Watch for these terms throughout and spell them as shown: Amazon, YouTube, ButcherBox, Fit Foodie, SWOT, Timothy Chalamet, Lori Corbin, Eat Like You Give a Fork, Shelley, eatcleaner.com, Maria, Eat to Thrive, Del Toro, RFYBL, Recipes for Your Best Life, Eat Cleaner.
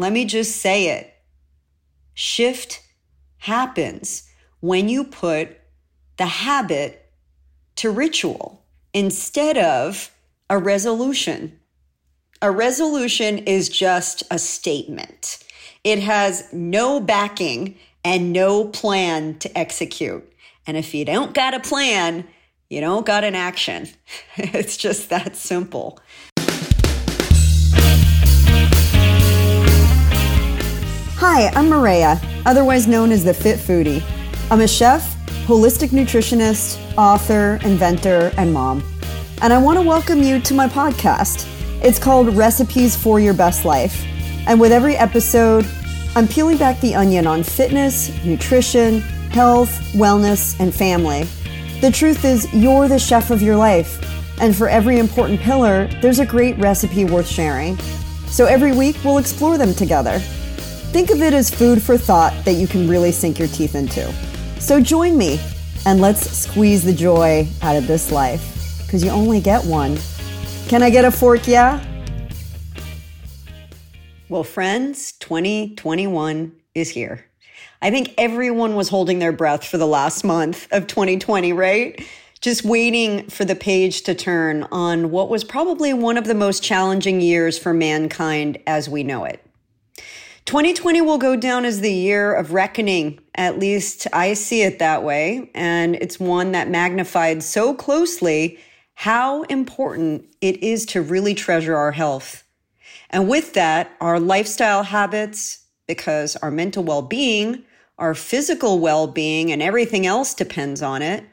Let me just say it. Shift happens when you put the habit to ritual instead of a resolution. A resolution is just a statement. It has no backing and no plan to execute. And if you don't got a plan, you don't got an action. It's just that simple. Hi, I'm Maria, otherwise known as the Fit Foodie. I'm a chef, holistic nutritionist, author, inventor, and mom. And I want to welcome you to my podcast. It's called Recipes for Your Best Life. And with every episode, I'm peeling back the onion on fitness, nutrition, health, wellness, and family. The truth is, you're the chef of your life. And for every important pillar, there's a great recipe worth sharing. So every week, we'll explore them together. Think of it as food for thought that you can really sink your teeth into. So join me and let's squeeze the joy out of this life because you only get one. Can I get a fork, yeah? Well, friends, 2021 is here. I think everyone was holding their breath for the last month of 2020, right? Just waiting for the page to turn on what was probably one of the most challenging years for mankind as we know it. 2020 will go down as the year of reckoning, at least I see it that way, and it's one that magnified so closely how important it is to really treasure our health. And with that, our lifestyle habits, because our mental well-being, our physical well-being, and everything else depends on it,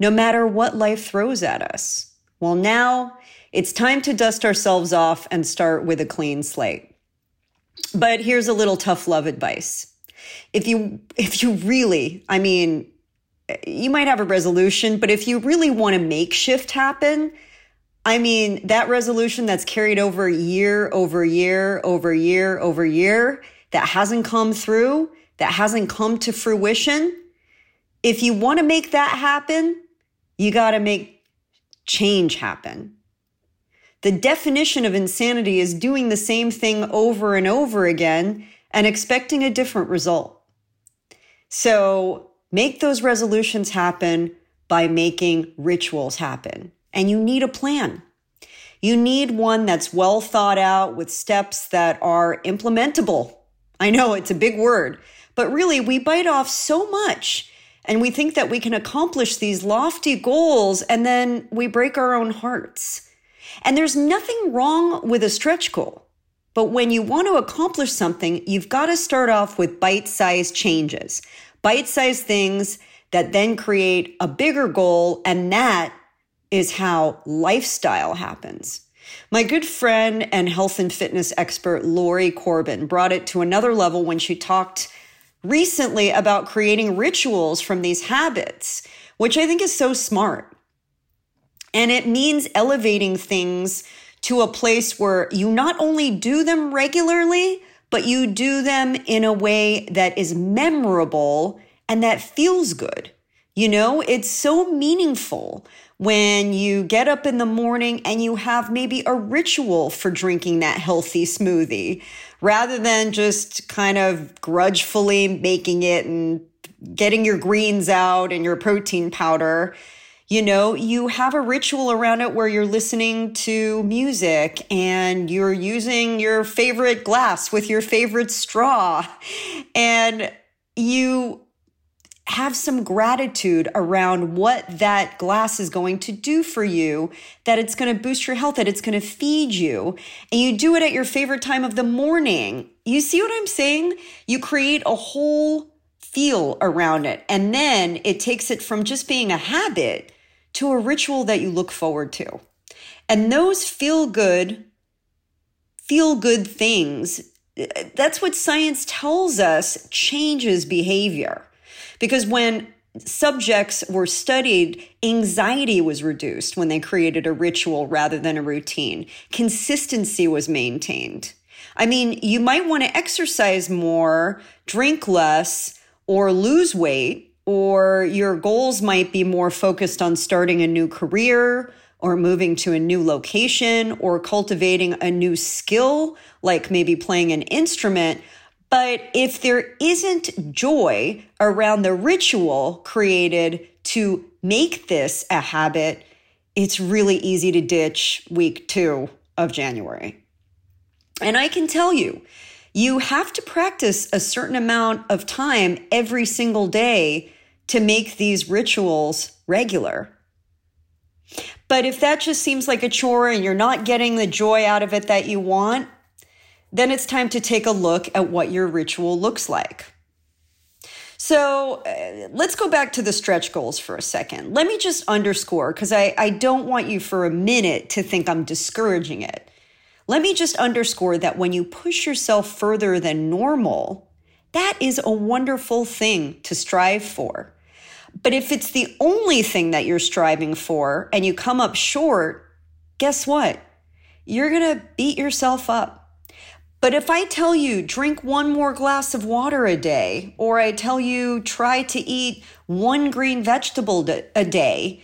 no matter what life throws at us. Well, now it's time to dust ourselves off and start with a clean slate. But here's a little tough love advice. If you you might have a resolution, but if you really want to make shift happen, that resolution that's carried over year over year, that hasn't come through, that hasn't come to fruition. If you want to make that happen, you got to make change happen. The definition of insanity is doing the same thing over and over again and expecting a different result. So make those resolutions happen by making rituals happen. And you need a plan. You need one that's well thought out with steps that are implementable. I know it's a big word, but really we bite off so much and we think that we can accomplish these lofty goals and then we break our own hearts. And there's nothing wrong with a stretch goal, but when you want to accomplish something, you've got to start off with bite-sized changes, bite-sized things that then create a bigger goal, and that is how lifestyle happens. My good friend and health and fitness expert, Lori Corbin, brought it to another level when she talked recently about creating rituals from these habits, which I think is so smart. And it means elevating things to a place where you not only do them regularly, but you do them in a way that is memorable and that feels good. You know, it's so meaningful when you get up in the morning and you have maybe a ritual for drinking that healthy smoothie rather than just kind of grudgefully making it and getting your greens out and your protein powder. You know, you have a ritual around it where you're listening to music and you're using your favorite glass with your favorite straw and you have some gratitude around what that glass is going to do for you, that it's going to boost your health, that it's going to feed you. And you do it at your favorite time of the morning. You see what I'm saying? You create a whole feel around it. And then it takes it from just being a habit to a ritual that you look forward to. And those feel good things, that's what science tells us changes behavior. Because when subjects were studied, anxiety was reduced when they created a ritual rather than a routine. Consistency was maintained. You might want to exercise more, drink less, or lose weight, or your goals might be more focused on starting a new career or moving to a new location or cultivating a new skill, like maybe playing an instrument. But if there isn't joy around the ritual created to make this a habit, it's really easy to ditch week 2 of January. And I can tell you, you have to practice a certain amount of time every single day to make these rituals regular. But if that just seems like a chore and you're not getting the joy out of it that you want, then it's time to take a look at what your ritual looks like. So let's go back to the stretch goals for a second. Let me just underscore, because I don't want you for a minute to think I'm discouraging it. Let me just underscore that when you push yourself further than normal, that is a wonderful thing to strive for. But if it's the only thing that you're striving for and you come up short, guess what? You're going to beat yourself up. But if I tell you drink 1 more glass of water a day, or I tell you try to eat 1 green vegetable a day,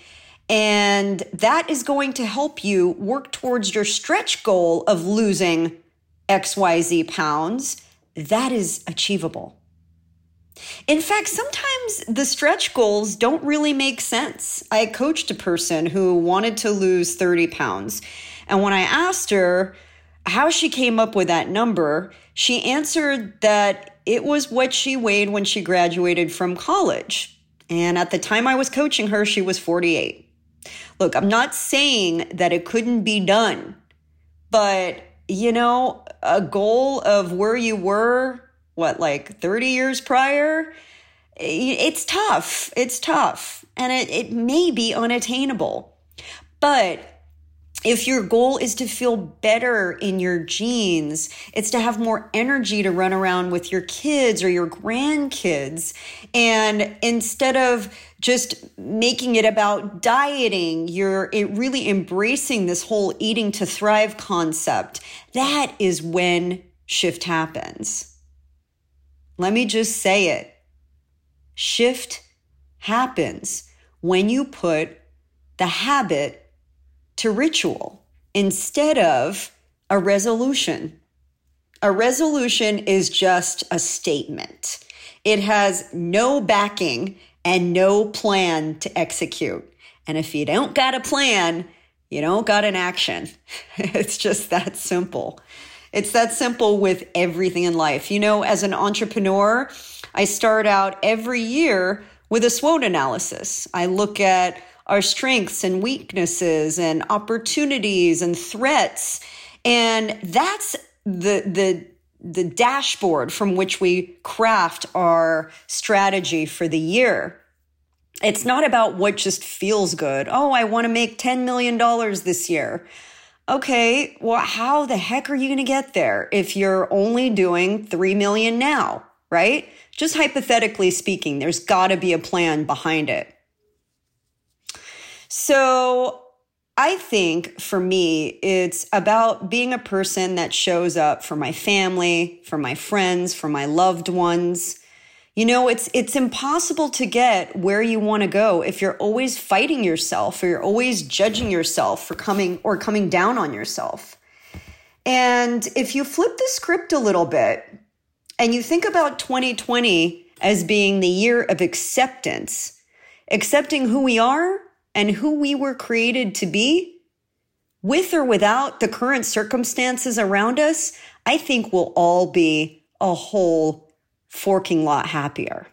and that is going to help you work towards your stretch goal of losing XYZ pounds, that is achievable. In fact, sometimes the stretch goals don't really make sense. I coached a person who wanted to lose 30 pounds. And when I asked her how she came up with that number, she answered that it was what she weighed when she graduated from college. And at the time I was coaching her, she was 48. Look, I'm not saying that it couldn't be done, but you know, a goal of where you were, like 30 years prior, it's tough. It's tough. And it may be unattainable. But if your goal is to feel better in your jeans, it's to have more energy to run around with your kids or your grandkids, and instead of just making it about dieting, you're really embracing this whole eating to thrive concept, that is when shift happens. Let me just say it. Shift happens when you put the habit to ritual instead of a resolution. A resolution is just a statement. It has no backing and no plan to execute. And if you don't got a plan, you don't got an action. It's just that simple. It's that simple with everything in life. You know, as an entrepreneur, I start out every year with a SWOT analysis. I look at our strengths and weaknesses and opportunities and threats. And that's the dashboard from which we craft our strategy for the year. It's not about what just feels good. Oh, I want to make $10 million this year. Okay, well, how the heck are you going to get there if you're only doing $3 million now, right? Just hypothetically speaking, there's got to be a plan behind it. So I think for me, it's about being a person that shows up for my family, for my friends, for my loved ones. You know, it's impossible to get where you want to go if you're always fighting yourself or you're always judging yourself for coming down on yourself. And if you flip the script a little bit and you think about 2020 as being the year of acceptance, accepting who we are and who we were created to be, with or without the current circumstances around us, I think we'll all be a whole forking lot happier.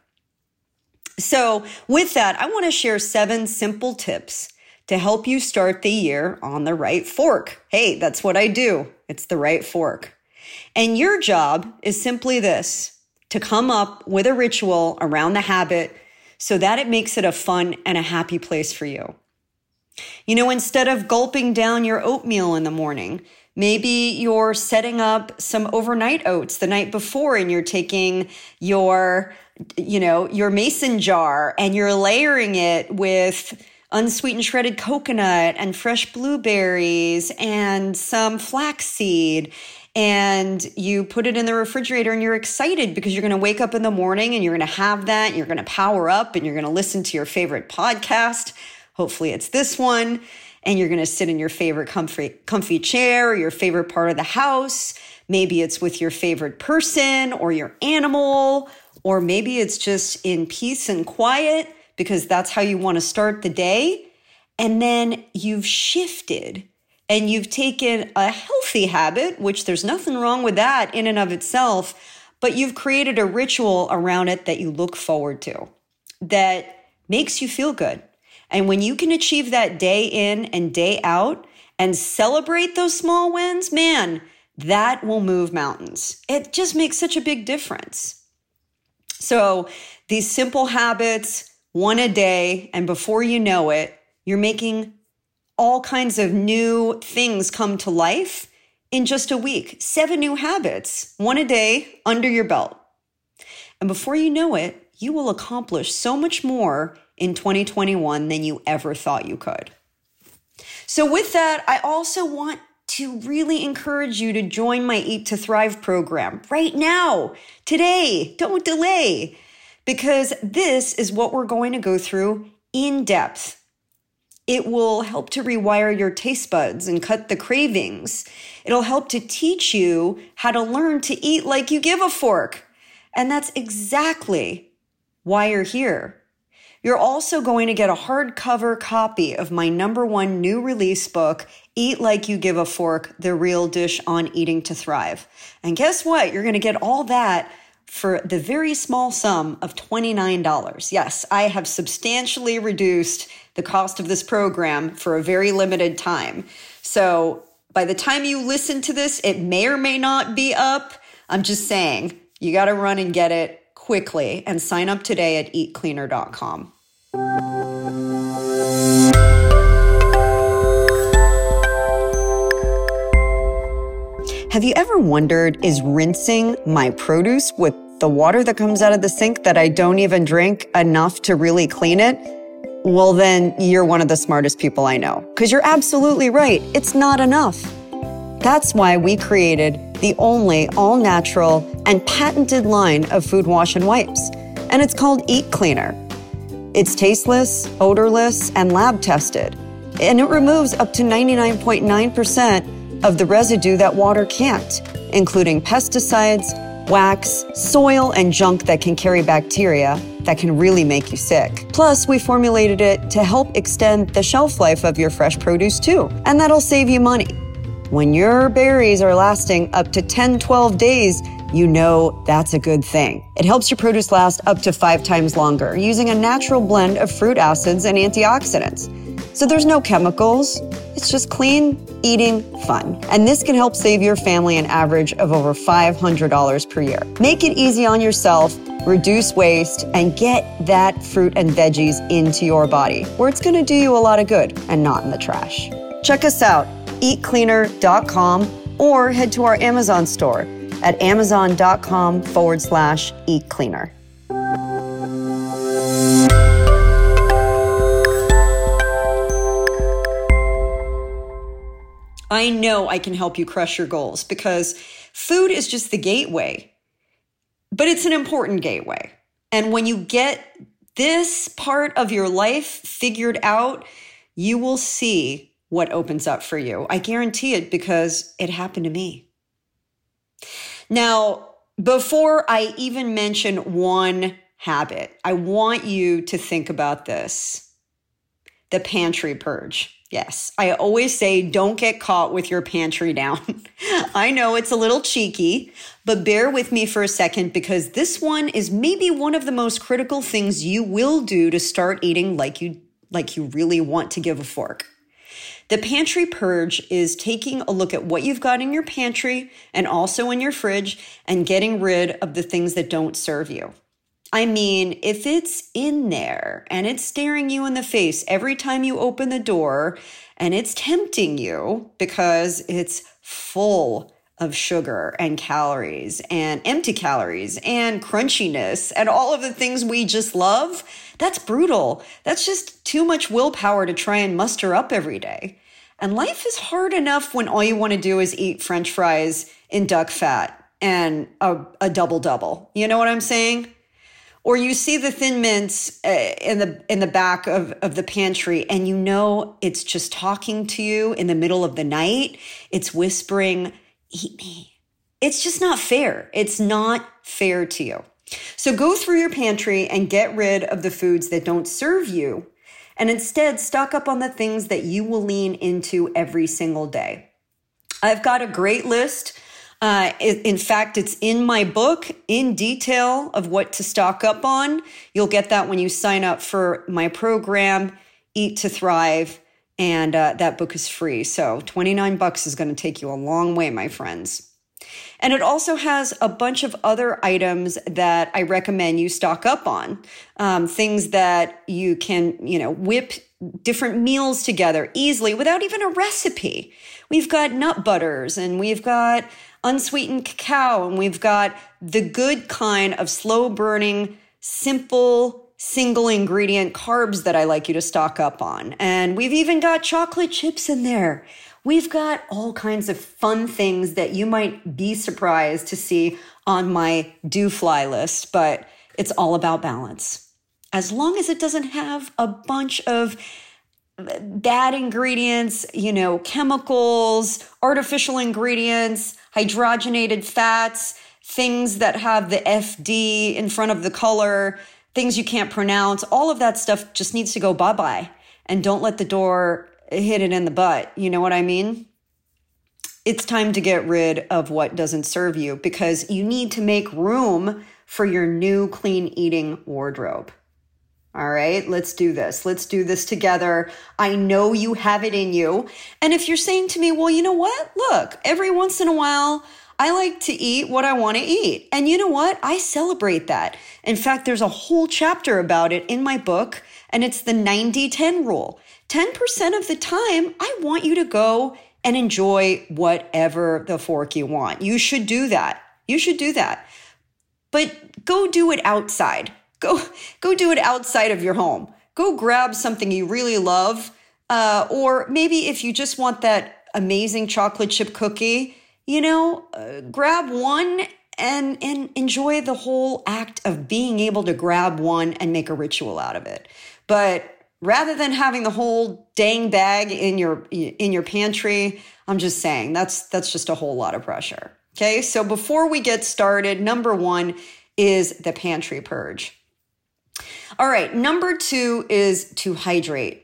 So with that, I want to share 7 simple tips to help you start the year on the right fork. Hey, that's what I do. It's the right fork. And your job is simply this, to come up with a ritual around the habit so that it makes it a fun and a happy place for you. You know, instead of gulping down your oatmeal in the morning, maybe you're setting up some overnight oats the night before and you're taking your mason jar and you're layering it with unsweetened shredded coconut and fresh blueberries and some flaxseed. And you put it in the refrigerator and you're excited because you're going to wake up in the morning and you're going to have that. And you're going to power up and you're going to listen to your favorite podcast. Hopefully it's this one. and you're going to sit in your favorite comfy chair, or your favorite part of the house. Maybe it's with your favorite person or your animal, or maybe it's just in peace and quiet because that's how you want to start the day. And then you've shifted and you've taken a healthy habit, which there's nothing wrong with that in and of itself, but you've created a ritual around it that you look forward to, that makes you feel good. And when you can achieve that day in and day out and celebrate those small wins, man, that will move mountains. It just makes such a big difference. So these simple habits, one a day, and before you know it, you're making all kinds of new things come to life in just a week. 7 new habits, one a day under your belt. And before you know it, you will accomplish so much more in 2021 than you ever thought you could. So with that, I also want to really encourage you to join my Eat to Thrive program right now, today. Don't delay, because this is what we're going to go through in depth. It will help to rewire your taste buds and cut the cravings. It'll help to teach you how to learn to eat like you give a fork. And that's exactly why you're here. You're also going to get a hardcover copy of my #1 new release book, Eat Like You Give a Fork, The Real Dish on Eating to Thrive. And guess what? You're going to get all that for the very small sum of $29. Yes, I have substantially reduced the cost of this program for a very limited time. So by the time you listen to this, it may or may not be up. I'm just saying, you got to run and get it quickly and sign up today at eatcleaner.com. Have you ever wondered, is rinsing my produce with the water that comes out of the sink that I don't even drink enough to really clean it? Well, then you're one of the smartest people I know, because you're absolutely right. It's not enough. That's why we created the only all-natural and patented line of food wash and wipes, and it's called Eat Cleaner. It's tasteless, odorless, and lab-tested, and it removes up to 99.9% of the residue that water can't, including pesticides, wax, soil, and junk that can carry bacteria that can really make you sick. Plus, we formulated it to help extend the shelf life of your fresh produce too, and that'll save you money. When your berries are lasting up to 10, 12 days, you know that's a good thing. It helps your produce last up to 5 times longer using a natural blend of fruit acids and antioxidants. So there's no chemicals. It's just clean eating fun. And this can help save your family an average of over $500 per year. Make it easy on yourself, reduce waste, and get that fruit and veggies into your body where it's gonna do you a lot of good and not in the trash. Check us out, eatcleaner.com, or head to our Amazon store at amazon.com/eatcleaner. I know I can help you crush your goals, because food is just the gateway, but it's an important gateway. And when you get this part of your life figured out, you will see what opens up for you. I guarantee it, because it happened to me. Now, before I even mention one habit, I want you to think about this: the pantry purge. Yes, I always say don't get caught with your pantry down. I know it's a little cheeky, but bear with me for a second, because this one is maybe one of the most critical things you will do to start eating like you really want to give a fork. The pantry purge is taking a look at what you've got in your pantry and also in your fridge and getting rid of the things that don't serve you. I mean, if it's in there and it's staring you in the face every time you open the door, and it's tempting you because it's full of sugar and calories and empty calories and crunchiness and all of the things we just love, that's brutal. That's just too much willpower to try and muster up every day. And life is hard enough when all you want to do is eat French fries in duck fat and a double-double. You know what I'm saying? Or you see the Thin Mints in the back of the pantry, and you know it's just talking to you in the middle of the night. It's whispering, eat me. It's just not fair. It's not fair to you. So go through your pantry and get rid of the foods that don't serve you, and instead stock up on the things that you will lean into every single day. I've got a great list. In fact, it's in my book in detail of what to stock up on. You'll get that when you sign up for my program, Eat to Thrive, and that book is free. So $29 is going to take you a long way, my friends. And it also has a bunch of other items that I recommend you stock up on, things that you can, whip different meals together easily without even a recipe. We've got nut butters, and we've got unsweetened cacao, and we've got the good kind of slow-burning, simple, single-ingredient carbs that I like you to stock up on. And we've even got chocolate chips in there. We've got all kinds of fun things that you might be surprised to see on my do-fly list, but it's all about balance. As long as it doesn't have a bunch of bad ingredients, chemicals, artificial ingredients, hydrogenated fats, things that have the FD in front of the color, things you can't pronounce, all of that stuff just needs to go bye-bye. And don't let the door hit it in the butt. You know what I mean? It's time to get rid of what doesn't serve you, because you need to make room for your new clean eating wardrobe. All right, let's do this. Let's do this together. I know you have it in you. And if you're saying to me, well, you know what? Look, every once in a while, I like to eat what I want to eat. And you know what? I celebrate that. In fact, there's a whole chapter about it in my book, and it's the 90-10 rule. 10% of the time, I want you to go and enjoy whatever the fork you want. You should do that. You should do that. But go do it outside. Go do it outside of your home. Go grab something you really love. Or maybe if you just want that amazing chocolate chip cookie, grab one and enjoy the whole act of being able to grab one and make a ritual out of it. But rather than having the whole dang bag in your pantry, I'm just saying that's just a whole lot of pressure. Okay, so before we get started, number one is the pantry purge. All right, number two is to hydrate.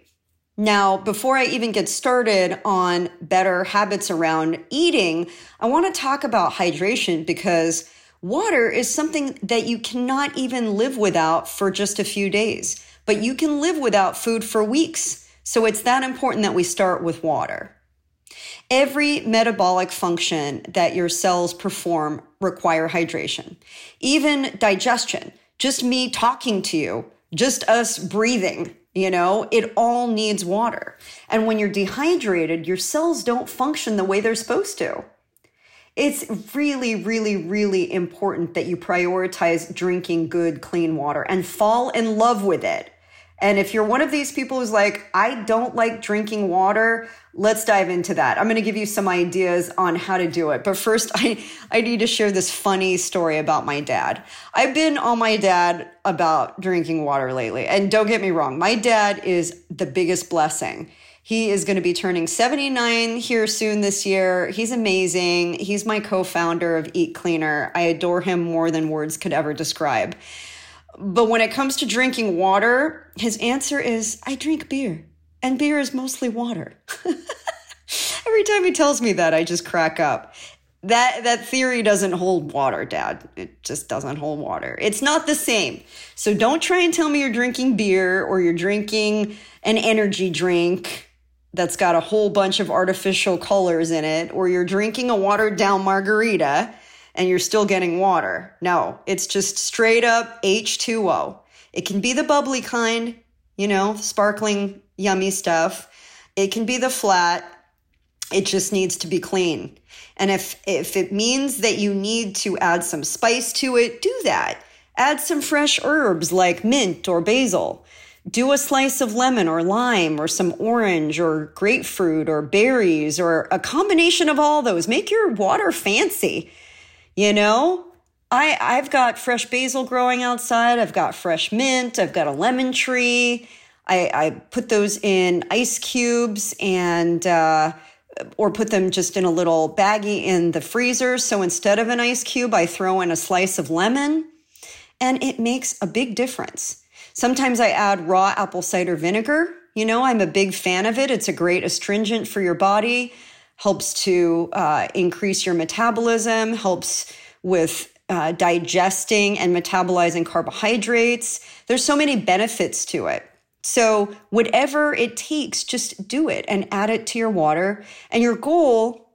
Now, before I even get started on better habits around eating, I want to talk about hydration, because water is something that you cannot even live without for just a few days, but you can live without food for weeks. So it's that important that we start with water. Every metabolic function that your cells perform require hydration, even digestion, just me talking to you, just us breathing, it all needs water. And when you're dehydrated, your cells don't function the way they're supposed to. It's really, really, really important that you prioritize drinking good, clean water and fall in love with it. And if you're one of these people who's like, I don't like drinking water, let's dive into that. I'm going to give you some ideas on how to do it. But first, I need to share this funny story about my dad. I've been on my dad about drinking water lately. And don't get me wrong, my dad is the biggest blessing. He is going to be turning 79 here soon this year. He's amazing. He's my co-founder of Eat Cleaner. I adore him more than words could ever describe. But when it comes to drinking water, his answer is, I drink beer, and beer is mostly water. Every time he tells me that, I just crack up. That theory doesn't hold water, Dad. It just doesn't hold water. It's not the same. So don't try and tell me you're drinking beer or you're drinking an energy drink that's got a whole bunch of artificial colors in it, or you're drinking a watered-down margarita and you're still getting water. No, it's just straight up H2O. It can be the bubbly kind, sparkling, yummy stuff. It can be the flat. It just needs to be clean. And if it means that you need to add some spice to it, do that. Add some fresh herbs like mint or basil. Do a slice of lemon or lime or some orange or grapefruit or berries or a combination of all those. Make your water fancy. I've got fresh basil growing outside. I've got fresh mint. I've got a lemon tree. I put those in ice cubes and or put them just in a little baggie in the freezer. So instead of an ice cube, I throw in a slice of lemon, and it makes a big difference. Sometimes I add raw apple cider vinegar. You know, I'm a big fan of it. It's a great astringent for your body, helps to increase your metabolism, helps with digesting and metabolizing carbohydrates. There's so many benefits to it. So whatever it takes, just do it and add it to your water. And your goal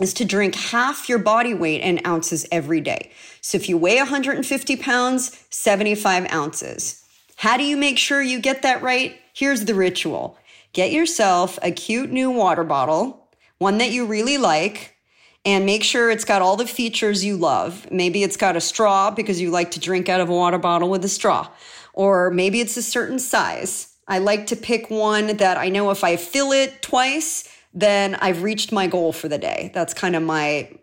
is to drink half your body weight in ounces every day. So if you weigh 150 pounds, 75 ounces. How do you make sure you get that right? Here's the ritual. Get yourself a cute new water bottle, one that you really like, and make sure it's got all the features you love. Maybe it's got a straw because you like to drink out of a water bottle with a straw. Or maybe it's a certain size. I like to pick one that I know if I fill it twice, then I've reached my goal for the day. That's kind of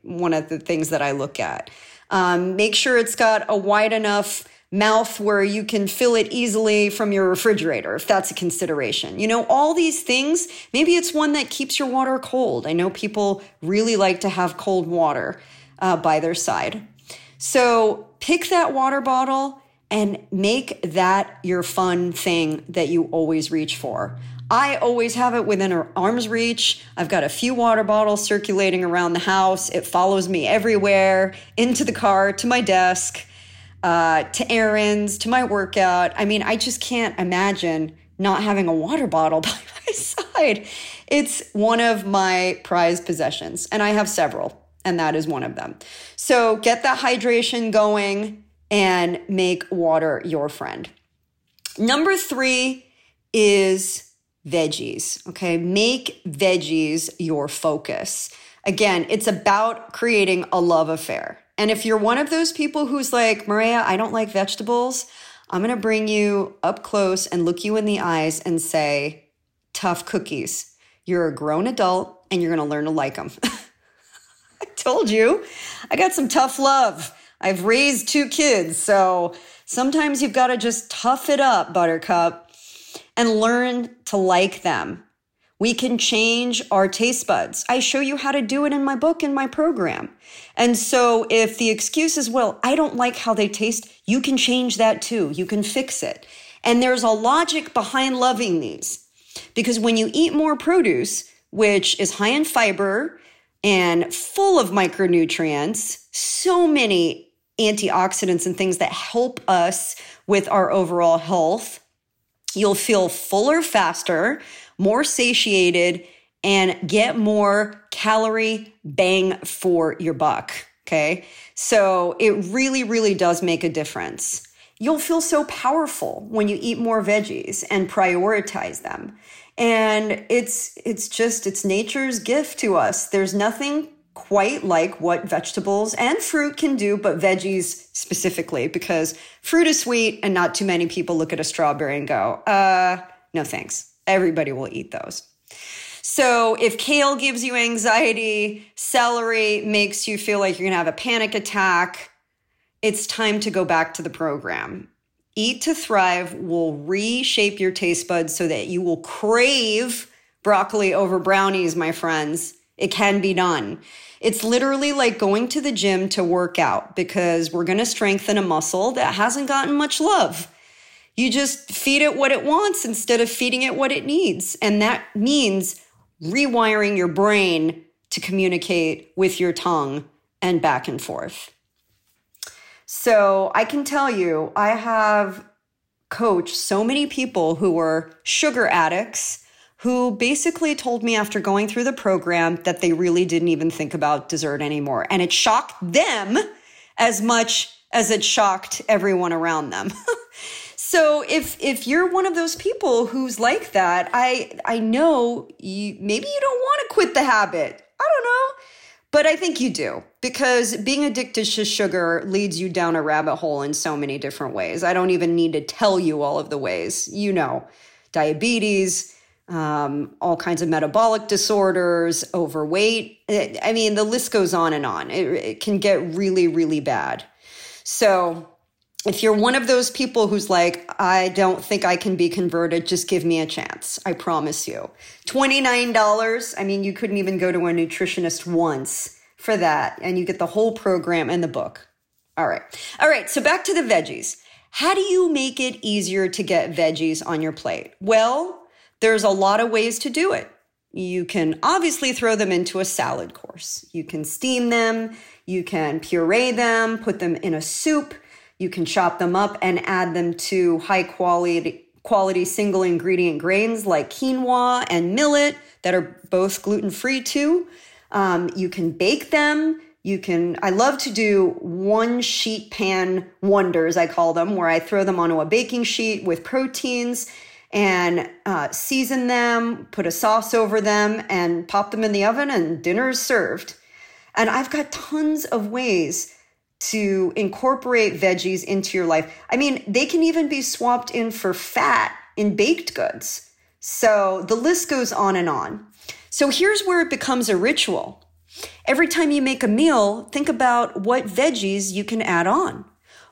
one of the things that I look at. Make sure it's got a wide enough mouth where you can fill it easily from your refrigerator, if that's a consideration. You know, all these things. Maybe it's one that keeps your water cold. I know people really like to have cold water by their side. So pick that water bottle and make that your fun thing that you always reach for. I always have it within arm's reach. I've got a few water bottles circulating around the house. It follows me everywhere, into the car, to my desk, to errands, to my workout. I mean, I just can't imagine not having a water bottle by my side. It's one of my prized possessions, and I have several, and that is one of them. So get that hydration going and make water your friend. Number 3 is veggies, okay? Make veggies your focus. Again, it's about creating a love affair. And if you're one of those people who's like, Maria, I don't like vegetables, I'm going to bring you up close and look you in the eyes and say, tough cookies. You're a grown adult and you're going to learn to like them. I told you, I got some tough love. I've raised 2 kids, so sometimes you've got to just tough it up, Buttercup, and learn to like them. We can change our taste buds. I show you how to do it in my book, in my program. And so if the excuse is, well, I don't like how they taste, you can change that too. You can fix it. And there's a logic behind loving these, because when you eat more produce, which is high in fiber and full of micronutrients, so many antioxidants and things that help us with our overall health, you'll feel fuller faster, more satiated, and get more calorie bang for your buck, okay? So it really, really does make a difference. You'll feel so powerful when you eat more veggies and prioritize them. And it's nature's gift to us. There's nothing quite like what vegetables and fruit can do, but veggies specifically, because fruit is sweet and not too many people look at a strawberry and go, no thanks. Everybody will eat those. So if kale gives you anxiety, celery makes you feel like you're gonna have a panic attack, it's time to go back to the program. Eat to Thrive will reshape your taste buds so that you will crave broccoli over brownies, my friends. It can be done. It's literally like going to the gym to work out, because we're going to strengthen a muscle that hasn't gotten much love. You just feed it what it wants instead of feeding it what it needs. And that means rewiring your brain to communicate with your tongue and back and forth. So I can tell you, I have coached so many people who were sugar addicts who basically told me after going through the program that they really didn't even think about dessert anymore. And it shocked them as much as it shocked everyone around them. So if you're one of those people who's like that, I know maybe you don't want to quit the habit. I don't know. But I think you do, because being addicted to sugar leads you down a rabbit hole in so many different ways. I don't even need to tell you all of the ways, you know, diabetes, all kinds of metabolic disorders, overweight. I mean, the list goes on and on. It can get really, really bad. So if you're one of those people who's like, I don't think I can be converted, just give me a chance. I promise you. $29. I mean, you couldn't even go to a nutritionist once for that. And you get the whole program and the book. All right. So back to the veggies. How do you make it easier to get veggies on your plate? Well, there's a lot of ways to do it. You can obviously throw them into a salad course. You can steam them. You can puree them, put them in a soup. You can chop them up and add them to high quality single ingredient grains like quinoa and millet that are both gluten-free too. You can bake them. I love to do one sheet pan wonders, I call them, where I throw them onto a baking sheet with proteins and season them, put a sauce over them, and pop them in the oven, and dinner is served. And I've got tons of ways to incorporate veggies into your life. I mean, they can even be swapped in for fat in baked goods. So the list goes on and on. So here's where it becomes a ritual. Every time you make a meal, think about what veggies you can add on,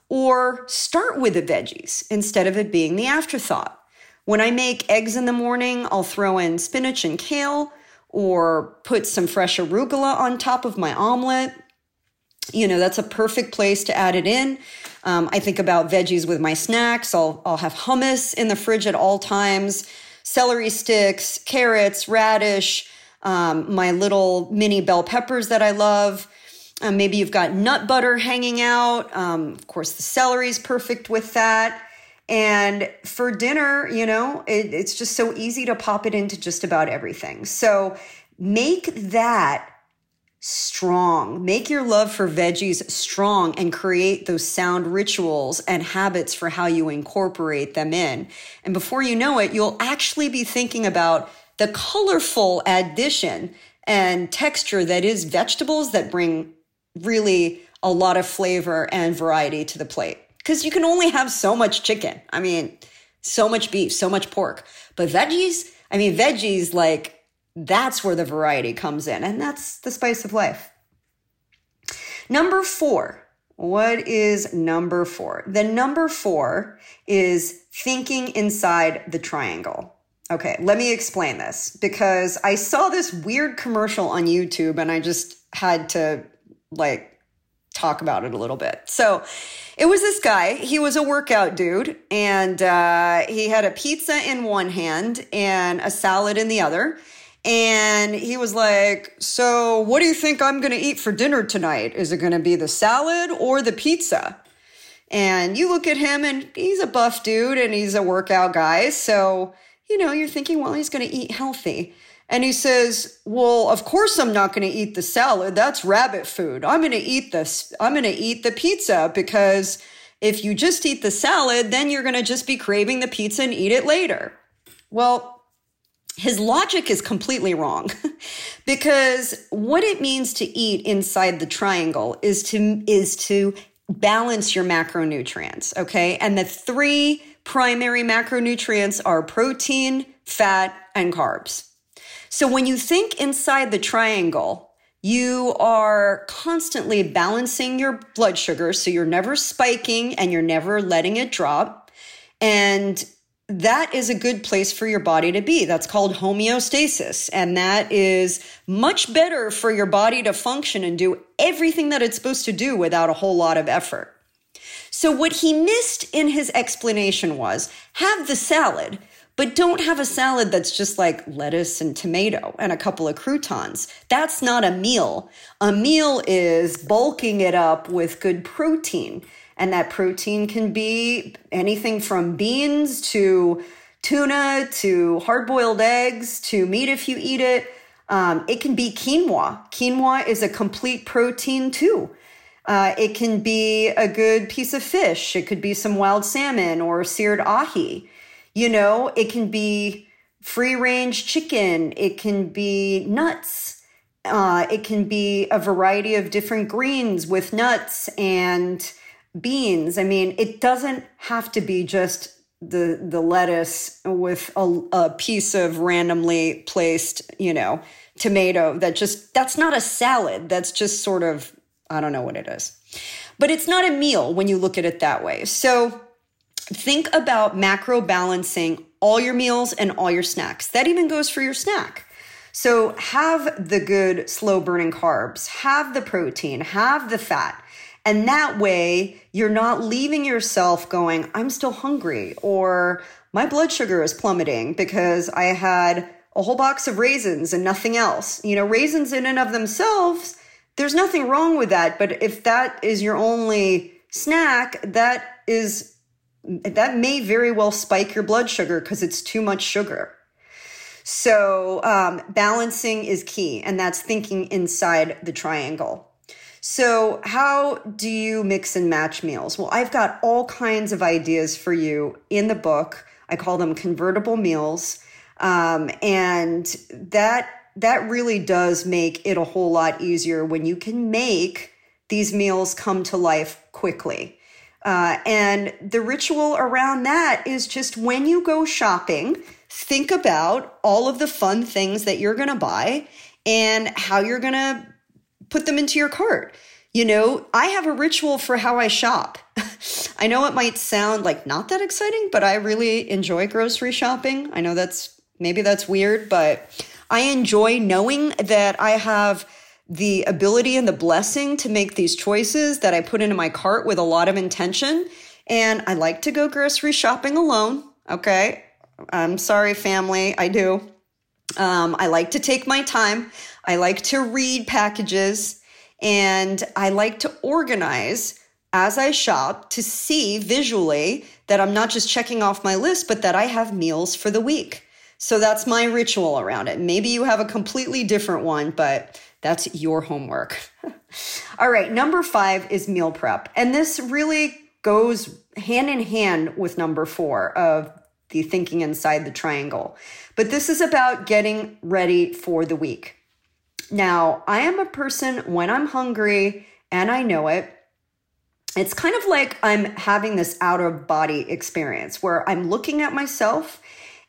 or start with the veggies instead of it being the afterthought. When I make eggs in the morning, I'll throw in spinach and kale, or put some fresh arugula on top of my omelet. You know, that's a perfect place to add it in. I think about veggies with my snacks. I'll have hummus in the fridge at all times, celery sticks, carrots, radish, my little mini bell peppers that I love. Maybe you've got nut butter hanging out. Of course, the celery is perfect with that. And for dinner, you know, it's just so easy to pop it into just about everything. So make that strong. Make your love for veggies strong and create those sound rituals and habits for how you incorporate them in. And before you know it, you'll actually be thinking about the colorful addition and texture that is vegetables that bring really a lot of flavor and variety to the plate. Because you can only have so much chicken. I mean, so much beef, so much pork. But veggies, like, that's where the variety comes in. And that's the spice of life. Number 4. What is number 4? The number 4 is thinking inside the triangle. Okay, let me explain this, because I saw this weird commercial on YouTube and I just had to, like, talk about it a little bit. So it was this guy, he was a workout dude, and he had a pizza in one hand and a salad in the other. And he was like, so what do you think I'm going to eat for dinner tonight? Is it going to be the salad or the pizza? And you look at him, and he's a buff dude and he's a workout guy. So, you know, you're thinking, well, he's going to eat healthy. And he says, well, of course I'm not going to eat the salad. That's rabbit food. I'm going to eat the pizza, because if you just eat the salad, then you're going to just be craving the pizza and eat it later. Well, his logic is completely wrong, because what it means to eat inside the triangle is to balance your macronutrients, okay? And the 3 primary macronutrients are protein, fat, and carbs. So when you think inside the triangle, you are constantly balancing your blood sugar, so you're never spiking and you're never letting it drop. And that is a good place for your body to be. That's called homeostasis. And that is much better for your body to function and do everything that it's supposed to do without a whole lot of effort. So what he missed in his explanation was, have the salad, but don't have a salad that's just like lettuce and tomato and a couple of croutons. That's not a meal. A meal is bulking it up with good protein. And that protein can be anything from beans to tuna to hard-boiled eggs to meat if you eat it. It can be quinoa. Quinoa is a complete protein too. It can be a good piece of fish. It could be some wild salmon or seared ahi. You know, it can be free-range chicken. It can be nuts. It can be a variety of different greens with nuts and beans. I mean, it doesn't have to be just the lettuce with a piece of randomly placed, you know, tomato. That's not a salad. That's just sort of, I don't know what it is. But it's not a meal when you look at it that way. So think about macro balancing all your meals and all your snacks. That even goes for your snack. So have the good slow burning carbs, have the protein, have the fat. And that way you're not leaving yourself going, I'm still hungry, or my blood sugar is plummeting because I had a whole box of raisins and nothing else. You know, raisins in and of themselves, there's nothing wrong with that. But if that is your only snack, that may very well spike your blood sugar because it's too much sugar. So balancing is key, and that's thinking inside the triangle. So how do you mix and match meals? Well, I've got all kinds of ideas for you in the book. I call them convertible meals. And that really does make it a whole lot easier when you can make these meals come to life quickly. And the ritual around that is just when you go shopping, think about all of the fun things that you're going to buy and how you're going to put them into your cart. You know, I have a ritual for how I shop. I know it might sound like not that exciting, but I really enjoy grocery shopping. I know maybe that's weird, but I enjoy knowing that I have the ability and the blessing to make these choices that I put into my cart with a lot of intention. And I like to go grocery shopping alone. Okay. I'm sorry, family. I do. I like to take my time. I like to read packages, and I like to organize as I shop to see visually that I'm not just checking off my list, but that I have meals for the week. So that's my ritual around it. Maybe you have a completely different one, but that's your homework. All right. Number 5 is meal prep. And this really goes hand in hand with number 4 of the thinking inside the triangle. But this is about getting ready for the week. Now, I am a person when I'm hungry, and I know it, it's kind of like I'm having this out of body experience where I'm looking at myself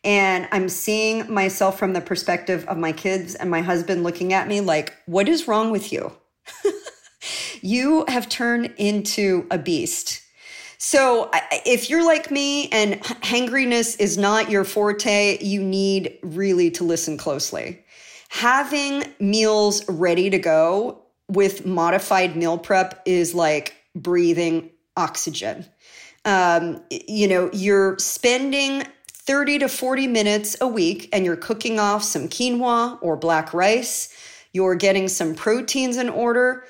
and I'm seeing myself from the perspective of my kids and my husband looking at me like, what is wrong with you? You have turned into a beast. So if you're like me and hangriness is not your forte, you need really to listen closely. Having meals ready to go with modified meal prep is like breathing oxygen. You know, you're spending 30 to 40 minutes a week and you're cooking off some quinoa or black rice. You're getting some proteins in order.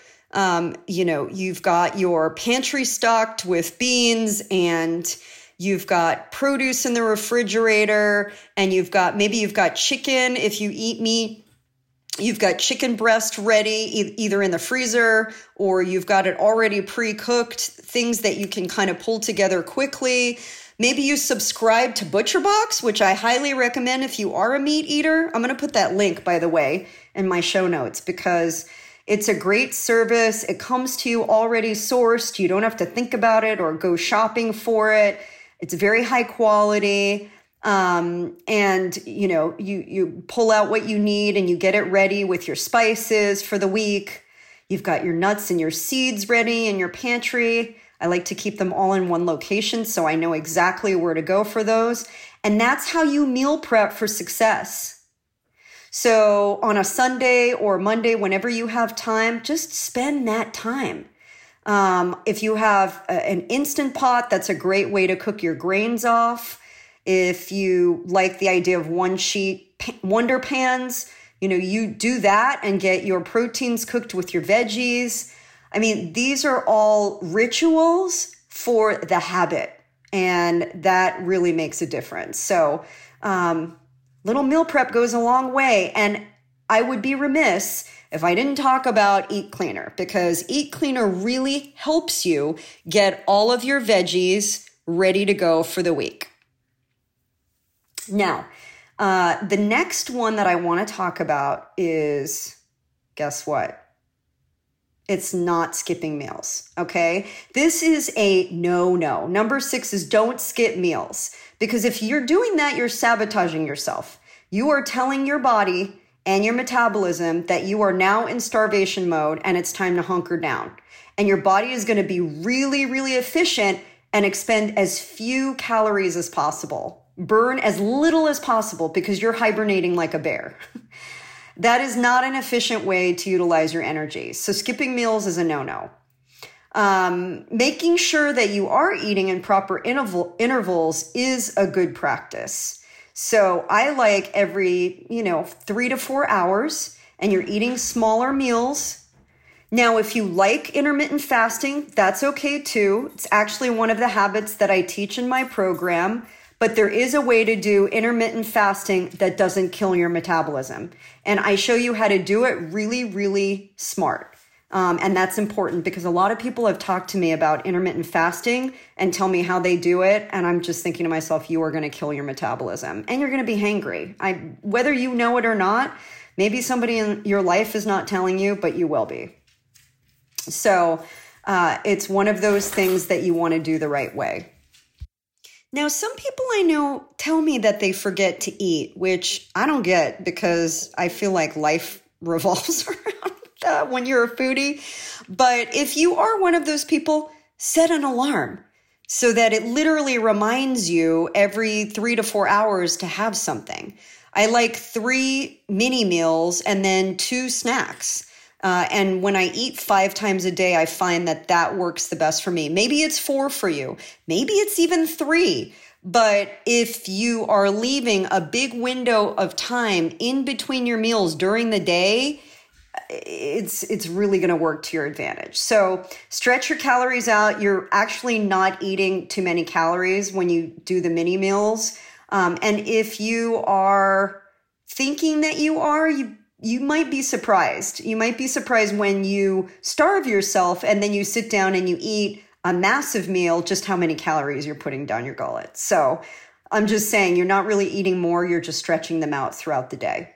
You know, you've got your pantry stocked with beans, and you've got produce in the refrigerator, and maybe you've got chicken. If you eat meat, you've got chicken breast ready, either in the freezer or you've got it already pre-cooked, things that you can kind of pull together quickly. Maybe you subscribe to ButcherBox, which I highly recommend if you are a meat eater. I'm going to put that link, by the way, in my show notes because it's a great service. It comes to you already sourced. You don't have to think about it or go shopping for it. It's very high quality. And you know, you pull out what you need and you get it ready with your spices for the week. You've got your nuts and your seeds ready in your pantry. I like to keep them all in one location so I know exactly where to go for those. And that's how you meal prep for success. So on a Sunday or Monday, whenever you have time, just spend that time. If you have an Instant Pot, that's a great way to cook your grains off. If you like the idea of one-sheet Wonder Pans, you know, you do that and get your proteins cooked with your veggies. I mean, these are all rituals for the habit, and that really makes a difference. So little meal prep goes a long way, and I would be remiss if I didn't talk about Eat Cleaner, because Eat Cleaner really helps you get all of your veggies ready to go for the week. Now, the next one that I want to talk about is, guess what? It's not skipping meals, okay? This is a no-no. Number 6 is don't skip meals, because if you're doing that, you're sabotaging yourself. You are telling your body and your metabolism that you are now in starvation mode and it's time to hunker down. and your body is going to be really, really efficient and expend as few calories as possible. Burn as little as possible because you're hibernating like a bear. That is not an efficient way to utilize your energy. So skipping meals is a no-no. Making sure that you are eating in proper intervals is a good practice. So I like every, 3 to 4 hours, and you're eating smaller meals. Now, if you like intermittent fasting, that's okay too. It's actually one of the habits that I teach in my program. But there is a way to do intermittent fasting that doesn't kill your metabolism. And I show you how to do it really, really smart. And that's important because a lot of people have talked to me about intermittent fasting and tell me how they do it. And I'm just thinking to myself, you are going to kill your metabolism and you're going to be hangry. Whether you know it or not, maybe somebody in your life is not telling you, but you will be. So it's one of those things that you want to do the right way. Now, some people I know tell me that they forget to eat, which I don't get because I feel like life revolves around that when you're a foodie. But if you are one of those people, set an alarm so that it literally reminds you every 3 to 4 hours to have something. I like 3 mini meals and then 2 snacks. And when I eat 5 times a day, I find that works the best for me. Maybe it's 4 for you. Maybe it's even 3. But if you are leaving a big window of time in between your meals during the day, it's really going to work to your advantage. So stretch your calories out. You're actually not eating too many calories when you do the mini meals. And if you are thinking that you are, you might be surprised. You might be surprised when you starve yourself and then you sit down and you eat a massive meal, just how many calories you're putting down your gullet. So I'm just saying you're not really eating more. You're just stretching them out throughout the day.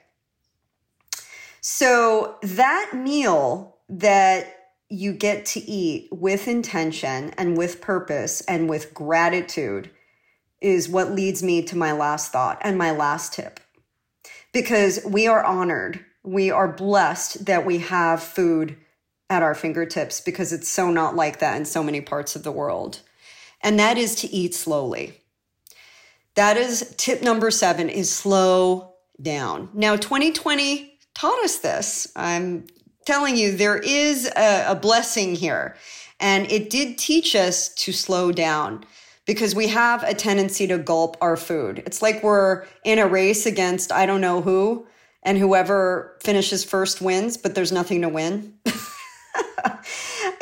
So that meal that you get to eat with intention and with purpose and with gratitude is what leads me to my last thought and my last tip. Because we are honored. We are blessed that we have food at our fingertips because it's so not like that in so many parts of the world. And that is to eat slowly. That is tip number 7, is slow down. Now, 2020 taught us this. I'm telling you, there is a blessing here. And it did teach us to slow down. Because we have a tendency to gulp our food. It's like we're in a race against I don't know who, and whoever finishes first wins, but there's nothing to win.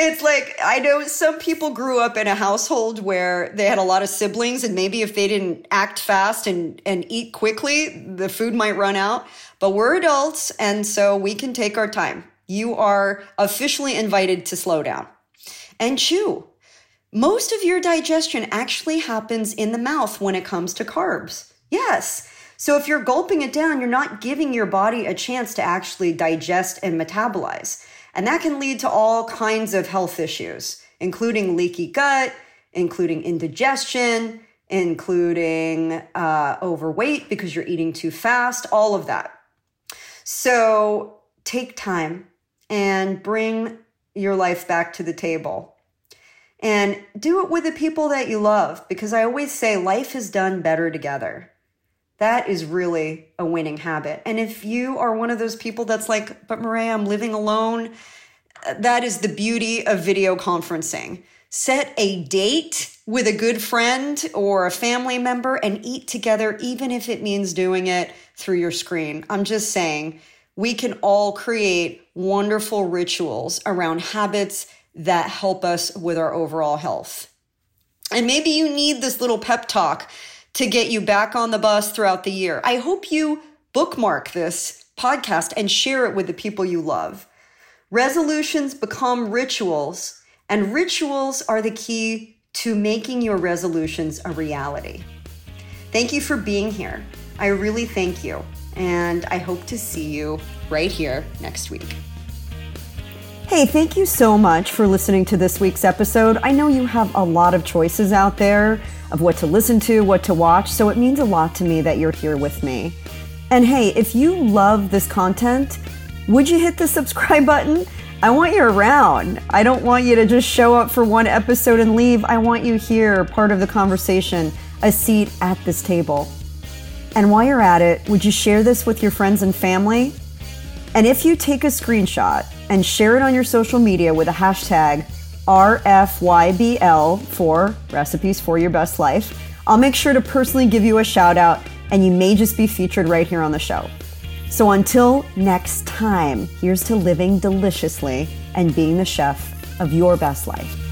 It's like, I know some people grew up in a household where they had a lot of siblings, and maybe if they didn't act fast and eat quickly, the food might run out. But we're adults, and so we can take our time. You are officially invited to slow down and chew. Most of your digestion actually happens in the mouth when it comes to carbs. Yes. So if you're gulping it down, you're not giving your body a chance to actually digest and metabolize. And that can lead to all kinds of health issues, including leaky gut, including indigestion, including overweight because you're eating too fast, all of that. So take time and bring your life back to the table. And do it with the people that you love, because I always say life is done better together. That is really a winning habit. And if you are one of those people that's like, but Maria, I'm living alone, that is the beauty of video conferencing. Set a date with a good friend or a family member and eat together, even if it means doing it through your screen. I'm just saying, we can all create wonderful rituals around habits that help us with our overall health. And maybe you need this little pep talk to get you back on the bus throughout the year. I hope you bookmark this podcast and share it with the people you love. Resolutions become rituals, and rituals are the key to making your resolutions a reality. Thank you for being here. I really thank you. And I hope to see you right here next week. Hey, thank you so much for listening to this week's episode. I know you have a lot of choices out there of what to listen to, what to watch, so it means a lot to me that you're here with me. And hey, if you love this content, would you hit the subscribe button? I want you around. I don't want you to just show up for one episode and leave. I want you here, part of the conversation, a seat at this table. And while you're at it, would you share this with your friends and family? And if you take a screenshot and share it on your social media with a hashtag RFYBL for Recipes for Your Best Life, I'll make sure to personally give you a shout out, and you may just be featured right here on the show. So until next time, here's to living deliciously and being the chef of your best life.